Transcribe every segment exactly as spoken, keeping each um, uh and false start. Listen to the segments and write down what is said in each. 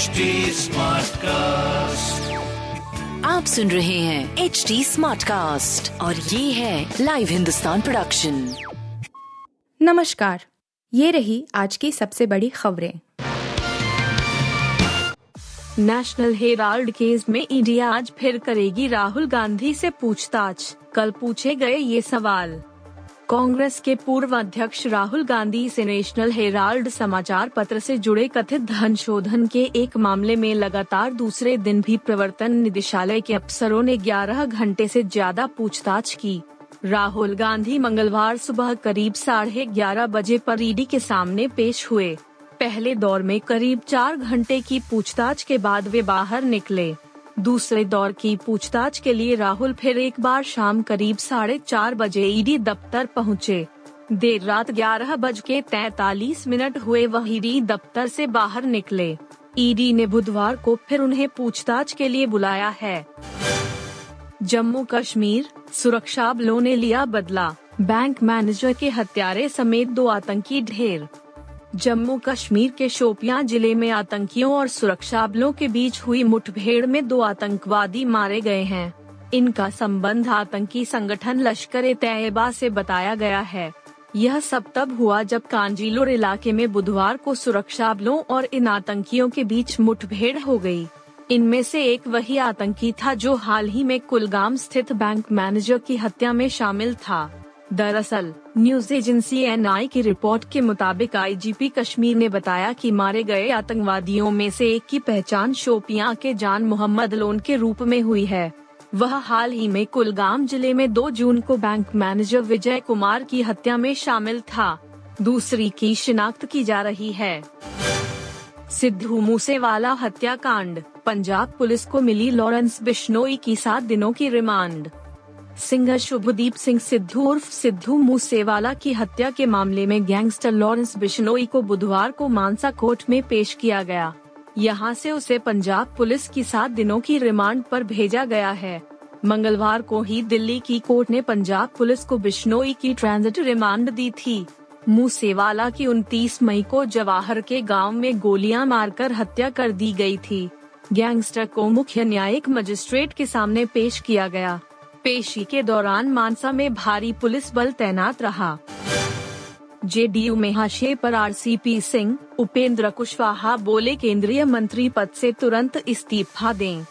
H D smart cast. आप सुन रहे हैं एच डी स्मार्ट कास्ट और ये है लाइव हिंदुस्तान प्रोडक्शन। नमस्कार, ये रही आज की सबसे बड़ी खबरें। नेशनल हेराल्ड केस में ई डी आज फिर करेगी राहुल गांधी से पूछताछ, कल पूछे गए ये सवाल। कांग्रेस के पूर्व अध्यक्ष राहुल गांधी से नेशनल हेराल्ड समाचार पत्र से जुड़े कथित धन शोधन के एक मामले में लगातार दूसरे दिन भी प्रवर्तन निदेशालय के अफसरों ने ग्यारह घंटे से ज्यादा पूछताछ की। राहुल गांधी मंगलवार सुबह करीब साढ़े ग्यारह बजे पर ईडी के सामने पेश हुए। पहले दौर में करीब चार घंटे की पूछताछ के बाद वे बाहर निकले। दूसरे दौर की पूछताछ के लिए राहुल फिर एक बार शाम करीब साढ़े चार बजे ईडी दफ्तर पहुंचे। देर रात ग्यारह बज के तैतालीस मिनट हुए वह ईडी दफ्तर से बाहर निकले। ईडी ने बुधवार को फिर उन्हें पूछताछ के लिए बुलाया है। जम्मू कश्मीर, सुरक्षा बलों ने लिया बदला, बैंक मैनेजर के हत्यारे समेत दो आतंकी ढेर। जम्मू कश्मीर के शोपियां जिले में आतंकियों और सुरक्षा बलों के बीच हुई मुठभेड़ में दो आतंकवादी मारे गए हैं। इनका संबंध आतंकी संगठन लश्कर ए तैयबा से बताया गया है। यह सब तब हुआ जब कांजीलोर इलाके में बुधवार को सुरक्षा बलों और इन आतंकियों के बीच मुठभेड़ हो गई। इनमें से एक वही आतंकी था जो हाल ही में कुलगाम स्थित बैंक मैनेजर की हत्या में शामिल था। दरअसल न्यूज एजेंसी एन आई की रिपोर्ट के मुताबिक आई जी पी कश्मीर ने बताया कि मारे गए आतंकवादियों में से एक की पहचान शोपियां के जान मोहम्मद लोन के रूप में हुई है। वह हाल ही में कुलगाम जिले में दो जून को बैंक मैनेजर विजय कुमार की हत्या में शामिल था। दूसरी की शिनाख्त की जा रही है। सिद्धू मूसेवाला हत्याकांड, पंजाब पुलिस को मिली लॉरेंस बिश्नोई की सात दिनों की रिमांड। सिंगर शुभदीप सिंह सिद्धू उर्फ सिद्धू मूसेवाला की हत्या के मामले में गैंगस्टर लॉरेंस बिश्नोई को बुधवार को मानसा कोर्ट में पेश किया गया। यहां से उसे पंजाब पुलिस की सात दिनों की रिमांड पर भेजा गया है। मंगलवार को ही दिल्ली की कोर्ट ने पंजाब पुलिस को बिश्नोई की ट्रांजिट रिमांड दी थी। मूसेवाला की उनतीस मई को जवाहर के गाँव में गोलियां मारकर हत्या कर दी गयी थी। गैंगस्टर को मुख्य न्यायिक मजिस्ट्रेट के सामने पेश किया गया। पेशी के दौरान मानसा में भारी पुलिस बल तैनात रहा। जे डी यू में हाशिए पर R C P Singh, Upendra Kushwaha बोले केंद्रीय मंत्री पद से तुरंत इस्तीफा दें।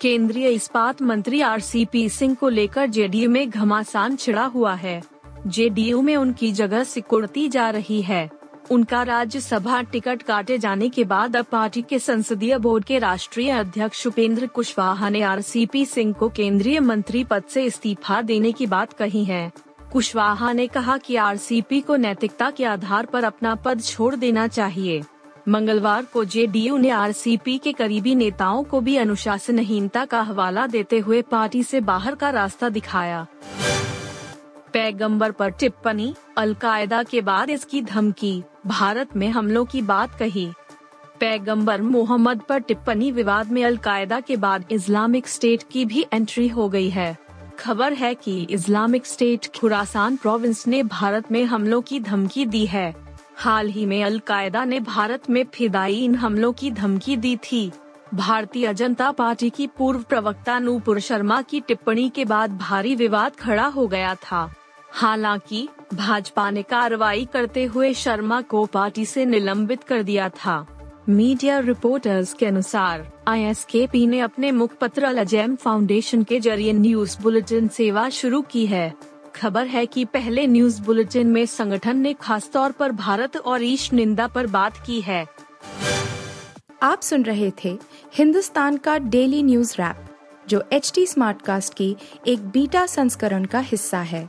केंद्रीय इस्पात मंत्री आर सी पी सिंह को लेकर जे डी यू में घमासान छिड़ा हुआ है। जे डी यू में उनकी जगह सिकुड़ती जा रही है। उनका राज्यसभा टिकट काटे जाने के बाद अब पार्टी के संसदीय बोर्ड के राष्ट्रीय अध्यक्ष उपेंद्र कुशवाहा ने आर सी पी सिंह को केंद्रीय मंत्री पद से इस्तीफा देने की बात कही है। कुशवाहा ने कहा कि आर सी पी को नैतिकता के आधार पर अपना पद छोड़ देना चाहिए। मंगलवार को जे डी यू ने आर सी पी के करीबी नेताओं को भी अनुशासनहीनता का हवाला देते हुए पार्टी से बाहर का रास्ता दिखाया। पैगंबर पर टिप्पणी, अलकायदा के बाद इसकी धमकी, भारत में हमलों की बात कही। पैगंबर मोहम्मद पर टिप्पणी विवाद में अलकायदा के बाद इस्लामिक स्टेट की भी एंट्री हो गई है। खबर है कि इस्लामिक स्टेट खुरासान प्रोविंस ने भारत में हमलों की धमकी दी है। हाल ही में अलकायदा ने भारत में फिदायीन हमलों की धमकी दी थी। भारतीय जनता पार्टी की पूर्व प्रवक्ता नूपुर शर्मा की टिप्पणी के बाद भारी विवाद खड़ा हो गया था। हालांकि भाजपा ने कार्रवाई करते हुए शर्मा को पार्टी से निलंबित कर दिया था। मीडिया रिपोर्टर्स के अनुसार आई एस के पी ने अपने मुखपत्र लजेम फाउंडेशन के जरिए न्यूज बुलेटिन सेवा शुरू की है। खबर है कि पहले न्यूज बुलेटिन में संगठन ने खास तौर पर भारत और ईश निंदा पर बात की है। आप सुन रहे थे हिंदुस्तान का डेली न्यूज रैप, जो एच डी स्मार्ट कास्ट की एक बीटा संस्करण का हिस्सा है।